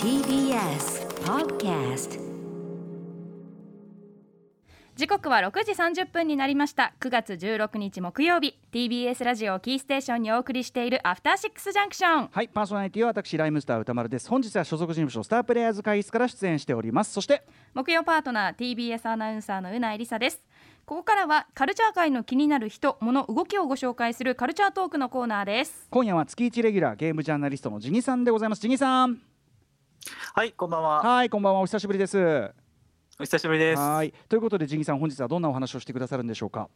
TBS Podcast。時刻は6時30分になりました。9月16日木曜日、 TBS ラジオキーステーションにお送りしているアフターシックスジャンクション。はい、パーソナリティは私ライムスター歌丸です。本日は所属事務所スタープレイヤーズ会議室から出演しております。そして木曜パートナー TBS アナウンサーのうないりさです。ここからはカルチャー界の気になる人物動きをご紹介するカルチャートークのコーナーです。今夜は月1レギュラーゲームジャーナリストのジギさんでございます。ジギさん、はい、こんばんは。はい、こんばんは。お久しぶりです。お久しぶりです。はい、ということでジギさん、本日はどんなお話をしてくださるんでしょうか。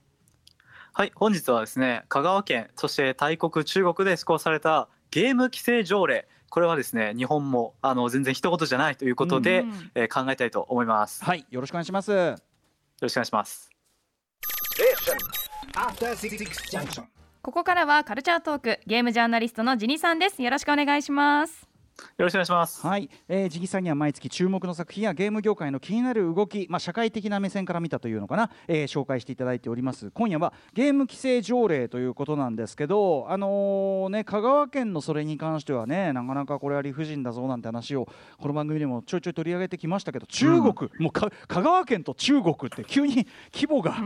はい、本日はですね、香川県そして大国中国で施行されたゲーム規制条例、これはですね日本も全然一言じゃないということで、考えたいと思います。はい、よろしくお願いします。よろしくお願いします。ここからはカルチャートーク、ゲームジャーナリストのジギさんです。よろしくお願いします。よろしくお願いします。はい、ジギさんには毎月注目の作品やゲーム業界の気になる動き、社会的な目線から見たというのかな、紹介していただいております。今夜はゲーム規制条例ということなんですけど、香川県のそれに関してはね、なかなかこれは理不尽だぞなんて話をこの番組でもちょいちょい取り上げてきましたけど、中国、もう香川県と中国って急に規模が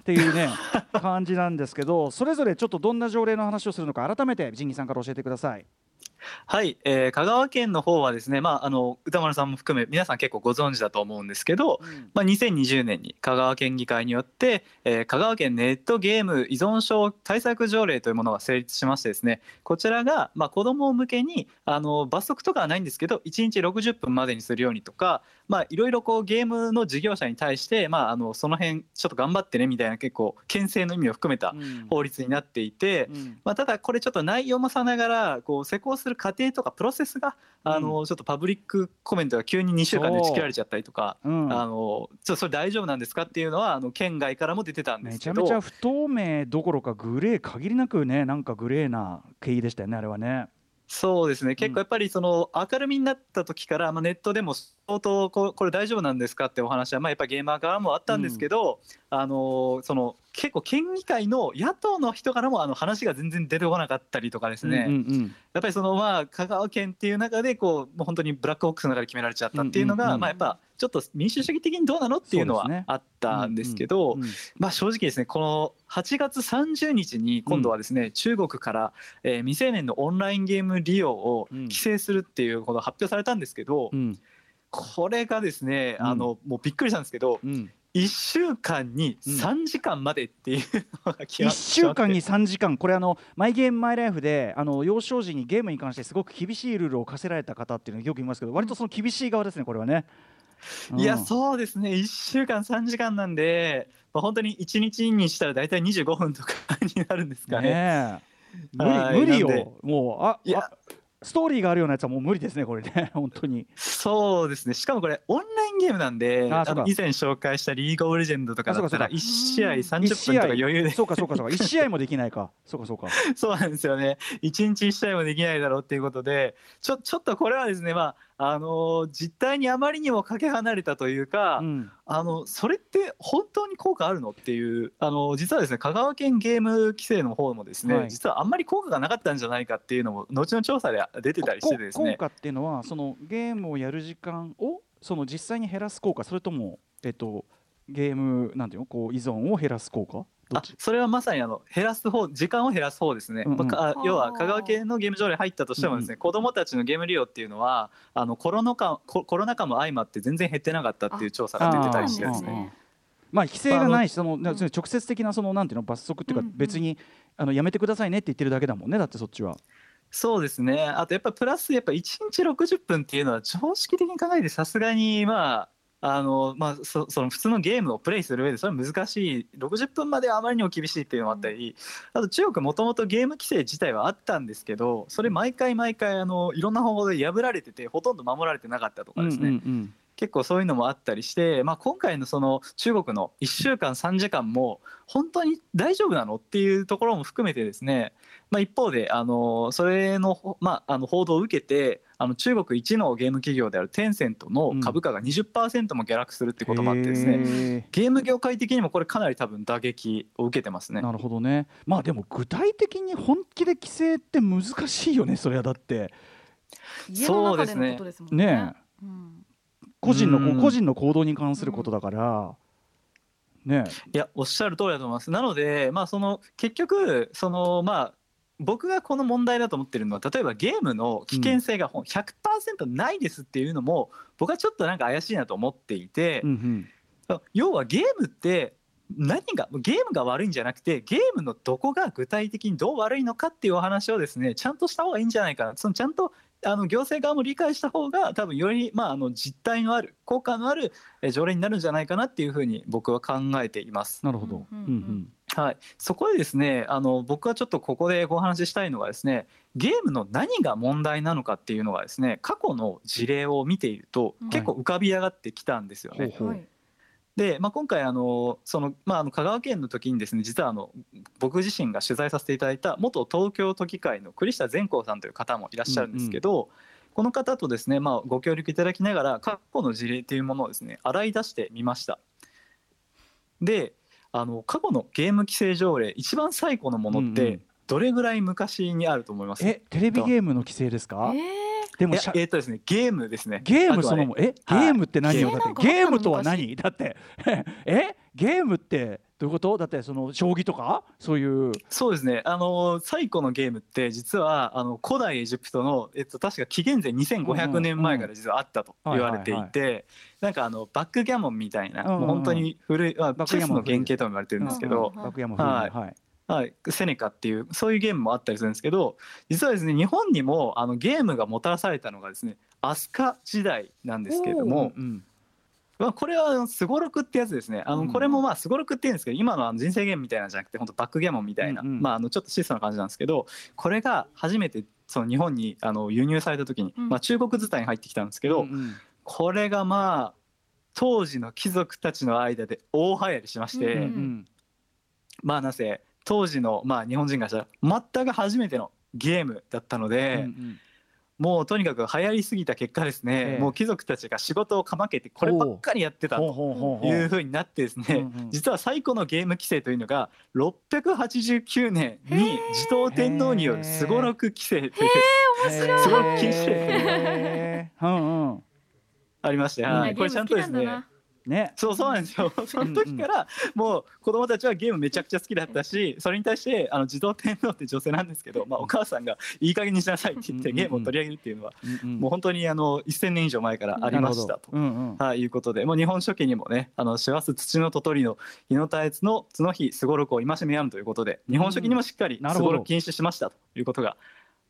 っていうね感じなんですけど、それぞれちょっとどんな条例の話をするのか改めてジギさんから教えてください。はい、香川県の方はですね、歌丸さんも含め皆さん結構ご存知だと思うんですけど、2020年に香川県議会によって、香川県ネットゲーム依存症対策条例というものが成立しましてですね、こちらが、子ども向けに罰則とかはないんですけど1日60分までにするようにとか、いろいろこうゲームの事業者に対して、その辺ちょっと頑張ってねみたいな結構牽制の意味を含めた法律になっていて、ただこれちょっと内容もさながらこう施行する過程とかプロセスが、ちょっとパブリックコメントが急に2週間で打ち切られちゃったりとか、ちょっとそれ大丈夫なんですかっていうのは県外からも出てたんですけど、めちゃめちゃ不透明どころかグレー限りなくね、なんかグレーな経緯でしたよね、あれはね。そうですね、結構やっぱりその明るみになった時から、ネットでも相当これ大丈夫なんですかってお話は、やっぱりゲーマーからもあったんですけど、その結構県議会の野党の人からも話が全然出てこなかったりとかですね、やっぱりその香川県っていう中でこうもう本当にブラックボックスの中で決められちゃったっていうのが、やっぱちょっと民主主義的にどうなのっていうのはあったんですけど、正直ですね、この8月30日に今度はですね、中国から、未成年のオンラインゲーム利用を規制するっていうことが発表されたんですけど、これがですね、もうびっくりしたんですけど、1週間に3時間までっていうのが決まって、1週間に3時間、これマイゲームマイライフで幼少時にゲームに関してすごく厳しいルールを課せられた方っていうのをよく言いますけど、割とその厳しい側ですね、これはね。いや、そうですね、1週間3時間なんで、本当に1日にしたら大体25分とかになるんですか ね。無理よ、もうストーリーがあるようなやつはもう無理ですね、これね本当に。そうですね、しかもこれオンラインゲームなんで、以前紹介したリーグオブレジェンドとかだったら1試合30分とか余裕で、そうか1試合もできないかそうかそうなんですよね、1日1試合もできないだろうっていうことで、ちょっとこれはですね、実態にあまりにもかけ離れたというか、それって本当に効果あるのっていう、実はですね、香川県ゲーム規制の方もですね、実はあんまり効果がなかったんじゃないかっていうのも後の調査で出てたりしてですね、効果っていうのはそのゲームをやる時間をその実際に減らす効果、それとも、ゲームなんていうのこう依存を減らす効果。それはまさに減らす方、時間を減らす方ですね、要は香川県のゲーム条例入ったとしてもですね、子どもたちのゲーム利用っていうのはコロナ禍も相まって全然減ってなかったっていう調査が出てたりしてですね、規制がないし、その直接的なそのなんていうの罰則っていうか、別にやめてくださいねって言ってるだけだもんね、だってそっちは。そうですね、あとやっぱプラス1日60分っていうのは常識的に考えて、さすがにその普通のゲームをプレイする上でそれは難しい、60分まではあまりにも厳しいっていうのもあったり、あと中国もともとゲーム規制自体はあったんですけど、それ毎回いろんな方法で破られてて、ほとんど守られてなかったとかですね、結構そういうのもあったりして、今回のその中国の1週間3時間も本当に大丈夫なのっていうところも含めてですね、一方でそれの、報道を受けて、中国一のゲーム企業であるテンセントの株価が 20% も下落するってこともあってですね、ゲーム業界的にもこれかなり多分打撃を受けてますね。なるほどね。でも具体的に本気で規制って難しいよね、それは。だって家の中でのことですもん ね、うん、個人の行動に関することだから、うんね、いやおっしゃる通りだと思います。なので、まあ、その結局その、まあ、僕がこの問題だと思ってるのは例えばゲームの危険性が 100% ないですっていうのも、うん、僕はちょっとなんか怪しいなと思っていて、うんうん、要はゲームってゲームが悪いんじゃなくてゲームのどこが具体的にどう悪いのかっていうお話をですねちゃんとした方がいいんじゃないかな。そのちゃんと行政側も理解した方が多分より、まあ、実態のある効果のある条例になるんじゃないかなっていうふうに僕は考えています。なるほど、うんうんうんはい、そこでですね僕はちょっとここでお話ししたいのがですねゲームの何が問題なのかっていうのがですね過去の事例を見ていると結構浮かび上がってきたんですよね、はいはいでまあ、今回香川県の時にですね実は僕自身が取材させていただいた元東京都議会の栗下善光さんという方もいらっしゃるんですけど、うんうん、この方とですね、まあ、ご協力いただきながら過去の事例というものをですね洗い出してみました。で過去のゲーム規制条例一番最古のものってどれぐらい昔にあると思います、うんうん、テレビゲームの規制ですか、でもですね、ゲームですね。ゲームそのも、ね、ゲームって何よ、だってゲームとは何だってゲームってどういうことだってその将棋とかそういうそうですね最古のゲームって実は古代エジプトの、確か紀元前2500年前から実はあったと言われていてなんかバックギャモンみたいな、うんうん、もう本当に古いチェスの原型とも言われてるんですけど、うんうん、バックギャモン古いはいはい、セネカっていうそういうゲームもあったりするんですけど実はですね日本にもゲームがもたらされたのがですね飛鳥時代なんですけれども、うんまあ、これはすごろくってやつですねこれもまあすごろくっていうんですけど今の人生ゲームみたいなんじゃなくて本当バックギャモンみたいな、うんうんまあ、ちょっと質素な感じなんですけどこれが初めてその日本に輸入された時に、まあ、中国伝いに入ってきたんですけど、うんうん、これがまあ当時の貴族たちの間で大流行りしまして、うんうん、まあなぜ当時のまあ日本人がしたら全く初めてのゲームだったので、うんうん、もうとにかく流行りすぎた結果ですね、もう貴族たちが仕事をかまけてこればっかりやってたというふうになってですね実は最古のゲーム規制というのが689年に持統天皇によるすごろく規制というすごろく禁止令ありまして、はい、これちゃんとですねね、そうなんですよその時からもう子供たちはゲームめちゃくちゃ好きだったしそれに対して持統天皇って女性なんですけど、まあ、お母さんがいい加減にしなさいって言ってゲームを取り上げるっていうのはもう本当に1000年以上前からありましたと、うんうん、いうことでもう日本書紀にもね幸せ土のととりの日のたえつの角日すごろくを戒めやむということで日本書紀にもしっかりすごろく禁止しましたということが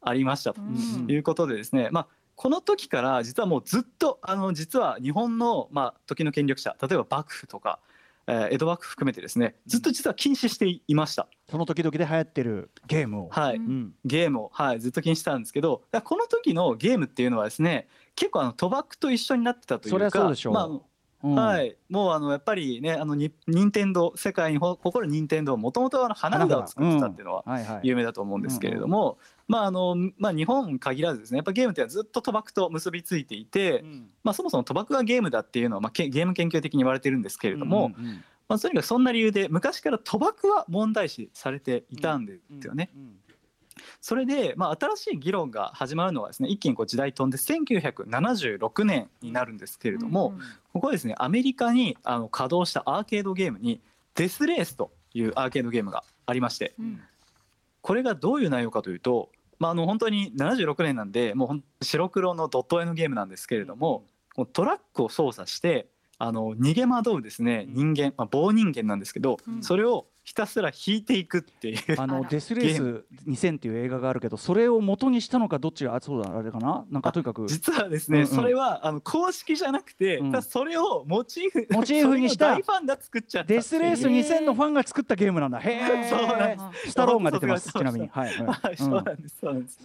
ありましたということでですね、まあこの時から実はもうずっと実は日本のまあ時の権力者例えば幕府とか江戸幕府含めてですねずっと実は禁止していました。その時々で流行ってるゲームをはい、うん、ゲームをはいずっと禁止したんですけどこの時のゲームっていうのはですね結構賭博と一緒になってたというかそれはそうでしょう、まあうんはい、もうやっぱりね任天堂世界に誇る任天堂もともと花札を作ってたっていうのは有名だと思うんですけれども、まあまあ、日本限らずですねやっぱゲームっていうのはずっと賭博と結びついていて、うんまあ、そもそも賭博がゲームだっていうのは、まあ、ゲーム研究的に言われてるんですけれども、うんうんうんまあ、とにかくそんな理由で昔から賭博は問題視されていたんですよね、うんうんうん、それで、まあ、新しい議論が始まるのはですね一気にこう時代飛んで1976年になるんですけれども、うんうん、ここはですねアメリカに稼働したアーケードゲームにデスレースというアーケードゲームがありまして、うん、これがどういう内容かというとまあ、本当に76年なんでもう白黒のドット絵のゲームなんですけれども、うん、トラックを操作して逃げ惑うですね人間、まあ、棒人間なんですけど、うん、それをひたすら引いていくっていうデスレース2000っていう映画があるけどそれを元にしたのかどっちがそうだあれかななんかとにかく実はですね、うんうん、それは公式じゃなくて、うん、それをモチーフにした大ファンが作っちゃったデスレース2000のファンが作ったゲームなんだ。へえそうなんです。スタローンが出てますちなみにはい、はい、そうなんですそうなんです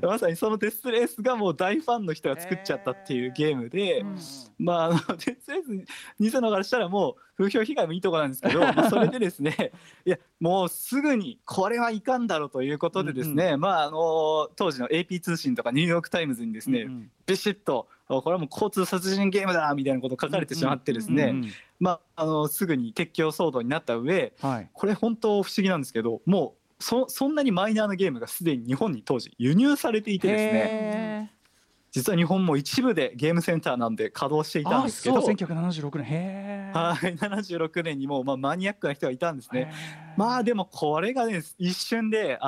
まさにそのデスレースがもう大ファンの人が作っちゃったっていうゲームで、うん、まあデスレース2000のからしたらもう風評被害もいいとこなんですけど、まあ、それでですねいやもうすぐにこれはいかんだろうということでですね、うんうんまあ当時の AP 通信とかニューヨークタイムズにですね、うんうん、ビシッとこれはもう交通殺人ゲームだみたいなこと書かれてしまってですね、うんうんまあ、すぐに撤去騒動になった上、はい、これ本当不思議なんですけどもうそんなにマイナーなゲームがすでに日本に当時輸入されていてですね実は日本も一部でゲームセンターなんで稼働していたんですけど、1976年へはい76年にもマニアックな人がいたんですね。まあでもこれがね一瞬で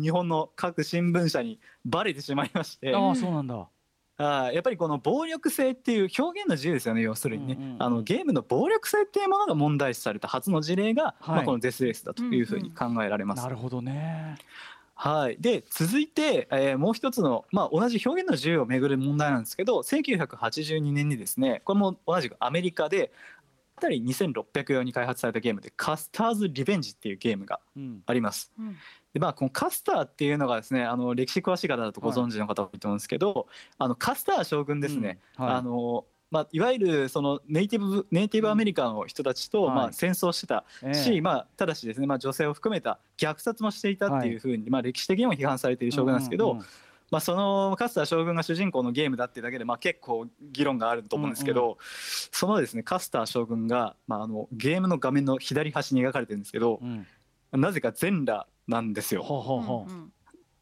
日本の各新聞社にバレてしまいまして、ああそうなんだ。やっぱりこの暴力性っていう表現の自由ですよね。要するにね、ゲームの暴力性っていうものが問題視された初の事例が、このデスレースだというふうに考えられます。なるほどね。はい、で続いて、もう一つの、同じ表現の自由をめぐる問題なんですけど、1982年にですね、これも同じくアメリカであたり2600用に開発されたゲームでカスターズリベンジっていうゲームがあります。でこのカスターっていうのがですね、歴史詳しい方だとご存知の方多いと思うんですけど、カスター将軍ですね、いわゆるそのネイティブアメリカの人たちと戦争してたし、ただしですね、女性を含めた虐殺もしていたっていうふうに歴史的にも批判されている将軍なんですけど、そのカスター将軍が主人公のゲームだっていうだけで結構議論があると思うんですけど、そのですねカスター将軍がゲームの画面の左端に描かれてるんですけど、なぜか全裸なんですよ。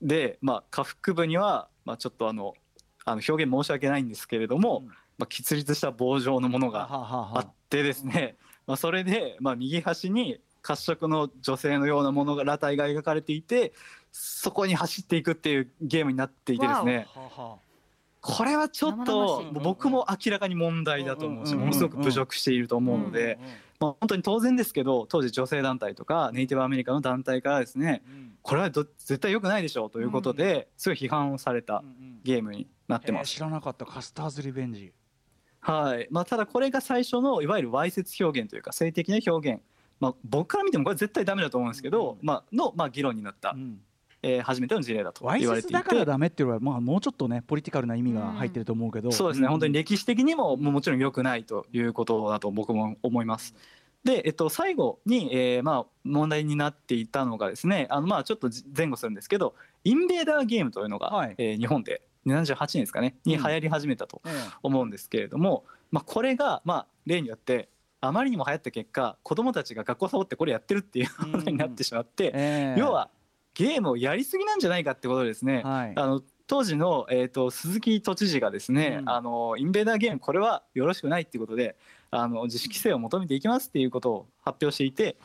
で下腹部にはちょっと表現申し訳ないんですけれども、喫立した棒状のものがあってですね、それで右端に褐色の女性のようなものが裸体が描かれていて、そこに走っていくっていうゲームになっていてですね、これはちょっと僕も明らかに問題だと思うし、ものすごく侮辱していると思うので、本当に当然ですけど、当時女性団体とかネイティブアメリカの団体からですね、これは絶対良くないでしょうということで、すごい批判をされたゲームになってます。知らなかったカスターズリベンジ。はい、ただこれが最初のいわゆるわいせつ表現というか性的な表現、僕から見てもこれ絶対ダメだと思うんですけど、議論になった、初めての事例だと言われていて、わいせつだからダメっていうのは、もうちょっとねポリティカルな意味が入ってると思うけど、そうですね、本当に歴史的にももちろん良くないということだと僕も思います。で、最後に、問題になっていたのがですね、ちょっと前後するんですけど、インベーダーゲームというのが、日本で78年ですかねに流行り始めたと思うんですけれども、これが例によってあまりにも流行った結果、子どもたちが学校サボってこれやってるっていうことになってしまって、要はゲームをやりすぎなんじゃないかってことですね。当時の鈴木都知事がですね、インベーダーゲームこれはよろしくないっていうことで自主規制を求めていきますっていうことを発表していて、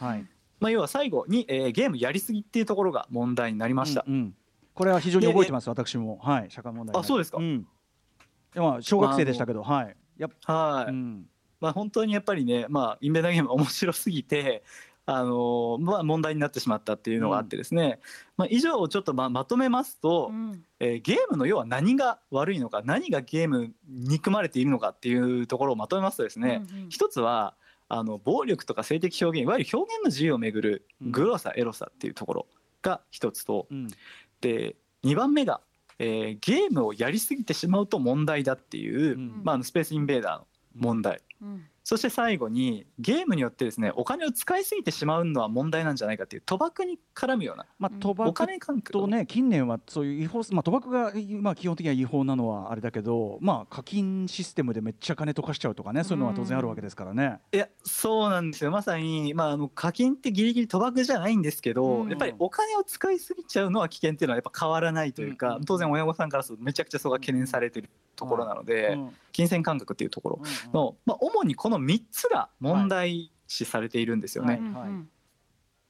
要は最後にゲームやりすぎっていうところが問題になりました。これは非常に覚えてます、私も。社会問題。あ、そうですか。小学生でしたけど、本当にやっぱりね、インベーダーゲーム面白すぎて、問題になってしまったっていうのがあってですね、以上をちょっとまとめますと、ゲームの要は何が悪いのか、何がゲームに組まれているのかっていうところをまとめますとですね、一つは暴力とか性的表現、いわゆる表現の自由をめぐるグロさ、エロさっていうところが一つと、で2番目が、ゲームをやりすぎてしまうと問題だっていう、スペースインベーダーの問題、そして最後にゲームによってですねお金を使いすぎてしまうのは問題なんじゃないかっていう賭博に絡むような、賭博とね近年はそういう違法、賭博が基本的には違法なのはあれだけど、課金システムでめっちゃ金溶かしちゃうとかね、そういうのは当然あるわけですからね。いやそうなんですよ、まさに、課金ってギリギリ賭博じゃないんですけど、やっぱりお金を使いすぎちゃうのは危険っていうのはやっぱ変わらないというか、当然親御さんからするとめちゃくちゃそこが懸念されてるところなので、金銭感覚っていうところの、主にこの3つが問題視されているんですよね。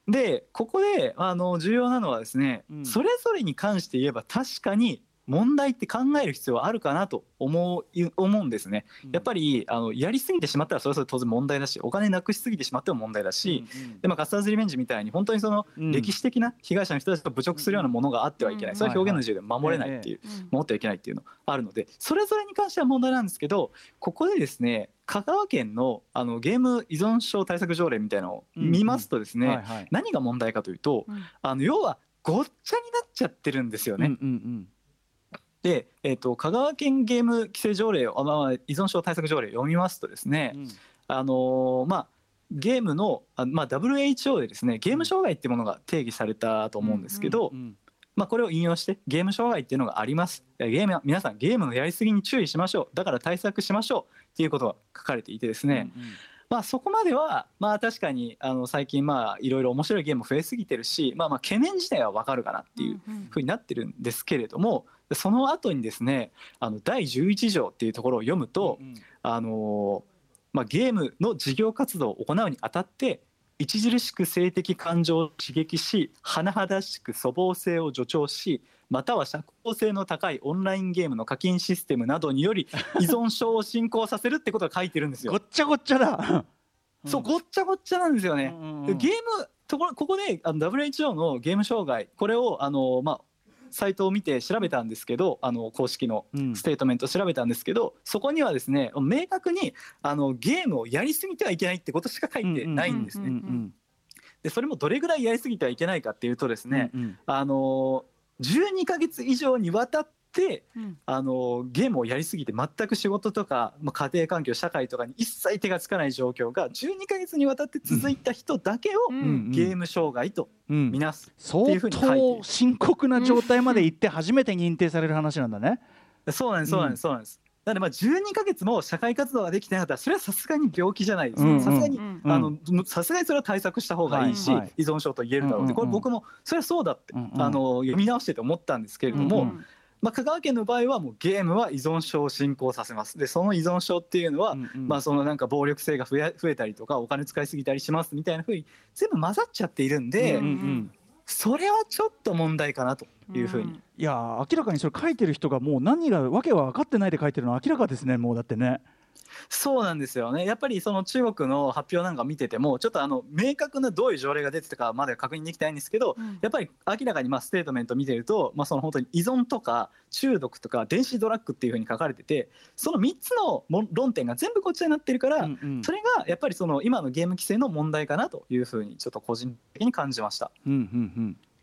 でここで重要なのはですね、それぞれに関して言えば確かに問題って考える必要はあるかなと思うんですね。やっぱりやりすぎてしまったらそれぞれ当然問題だし、お金なくしすぎてしまっても問題だし、カスターズリベンジみたいに本当にその歴史的な被害者の人たちと侮辱するようなものがあってはいけない、それは表現の自由で守れないっていう、守ってはいけないっていうのがあるので、それぞれに関しては問題なんですけど、ここでですね香川県のゲーム依存症対策条例みたいなのを見ますとですね、何が問題かというと、要はごっちゃになっちゃってるんですよね。で香川県ゲーム規制条例を、依存症対策条例を読みますとですね、ゲームの、WHO でですねゲーム障害っていうものが定義されたと思うんですけど、これを引用してゲーム障害っていうのがあります、皆さんゲームのやりすぎに注意しましょう、だから対策しましょうっていうことが書かれていてですね、そこまでは確かに最近いろいろ面白いゲームも増えすぎてるし、懸念自体は分かるかなっていうふうになってるんですけれども、その後にですね第11条っていうところを読むと、ゲームの事業活動を行うにあたって著しく性的感情を刺激し甚だしく粗暴性を助長しまたは社交性の高いオンラインゲームの課金システムなどにより依存症を進行させるってことが書いてるんですよ。ごっちゃごっちゃだそうごっちゃごっちゃなんですよね。ゲームところここでWHO のゲーム障害これをサイトを見て調べたんですけど公式のステートメントを調べたんですけど、そこにはですね明確にゲームをやりすぎてはいけないってことしか書いてないんですね。でそれもどれぐらいやりすぎてはいけないかっていうとですね12ヶ月以上にわたってゲームをやりすぎて全く仕事とか家庭環境社会とかに一切手がつかない状況が12ヶ月にわたって続いた人だけをゲーム障害と見なすっていうふうに書いてる。相当深刻な状態までいって初めて認定される話なんだね。そうなんですそうなんですそうなんです。なので12ヶ月も社会活動ができてなかったらそれはさすがに病気じゃないですね。さすがにそれは対策した方がいいし、依存症と言えるだろうってこれ僕もそれはそうだって読み直してて思ったんですけれども、香川県の場合はもうゲームは依存症を進行させます。でその依存症っていうのはそのなんか暴力性が増えたりとかお金使いすぎたりしますみたいなふうに全部混ざっちゃっているんで、それはちょっと問題かなというふうに、いや明らかにそれ書いてる人がもう何がわけは分かってないで書いてるのは明らかですね。もうだってねそうなんですよね。やっぱりその中国の発表なんか見ててもちょっと明確などういう条例が出てたかまで確認できたいんですけど、やっぱり明らかにステートメント見てるとその本当に依存とか中毒とか電子ドラッグっていうふうに書かれてて、その3つの論点が全部こっちになってるから、それがやっぱりその今のゲーム規制の問題かなというふうにちょっと個人的に感じました。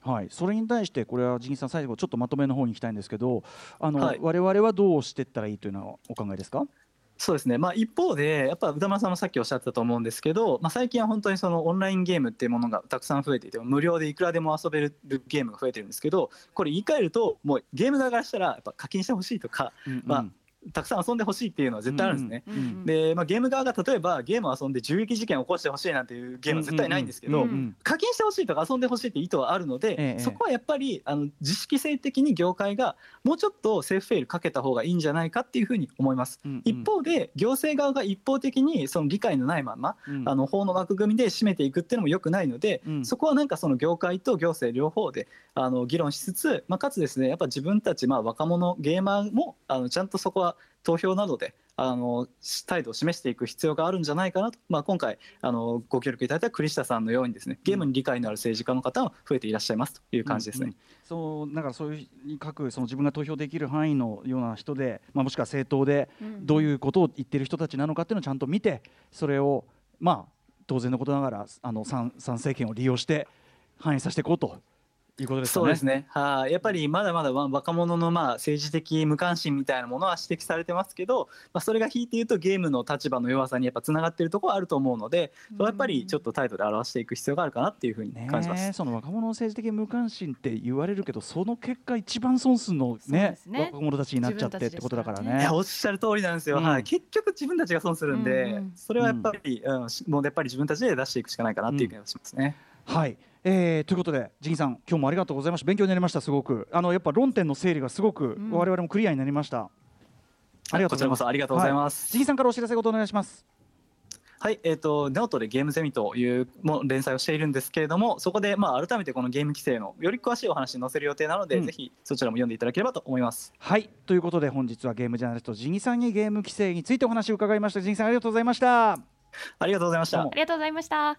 はい、それに対してこれはジギさん最後ちょっとまとめの方に行きたいんですけど我々はどうしていったらいいというのはお考えですか？そうですね、一方でやっぱ歌丸さんもさっきおっしゃってたと思うんですけど、最近は本当にそのオンラインゲームっていうものがたくさん増えていて無料でいくらでも遊べるゲームが増えてるんですけど、これ言い換えるともうゲーム側からしたらやっぱ課金してほしいとか、たくさん遊んでほしいっていうのは絶対あるんですね。で、ゲーム側が例えばゲームを遊んで銃撃事件を起こしてほしいなんていうゲームは絶対ないんですけど、課金してほしいとか遊んでほしいって意図はあるので、そこはやっぱり自主規制的に業界がもうちょっとセーフフェイルかけた方がいいんじゃないかっていうふうに思います。一方で行政側が一方的にその理解のないまま法の枠組みで締めていくっていうのも良くないので、そこはなんかその業界と行政両方で議論しつつ、かつですねやっぱ自分たち若者ゲーマーもちゃんとそこは投票などで態度を示していく必要があるんじゃないかなと、今回ご協力いただいた栗下さんのようにですねゲームに理解のある政治家の方も増えていらっしゃいますという感じですね。だからそういう各自分が投票できる範囲のような人で、もしくは政党でどういうことを言ってる人たちなのかっていうのをちゃんと見て、それを当然のことながら参政権を利用して反映させていこうと。そうですね。やっぱりまだまだ若者の政治的無関心みたいなものは指摘されてますけど、それが引いて言うとゲームの立場の弱さにやっぱつながっているところはあると思うので、やっぱりちょっと態度で表していく必要があるかなっていうふうに感じます。その若者の政治的無関心って言われるけど、その結果一番損するの若者たちになっちゃってってことだからね。いやおっしゃる通りなんですよ。結局自分たちが損するんで、それはやっぱり自分たちで出していくしかないかなっていう気がしますね。はい、ということでジギさん今日もありがとうございました。勉強になりました。すごくやっぱ論点の整理がすごく我々もクリアになりました。ありがとうございます。ありがとうございます。ジギさんからお知らせごとお願いします。はい、NEOTOでゲームゼミという連載をしているんですけれども、そこで改めてこのゲーム規制のより詳しいお話に載せる予定なので、ぜひそちらも読んでいただければと思います。はい、ということで本日はゲームジャーナリストジギさんにゲーム規制についてお話を伺いました。ジギさんありがとうございました。ありがとうございました。ありがとうございました。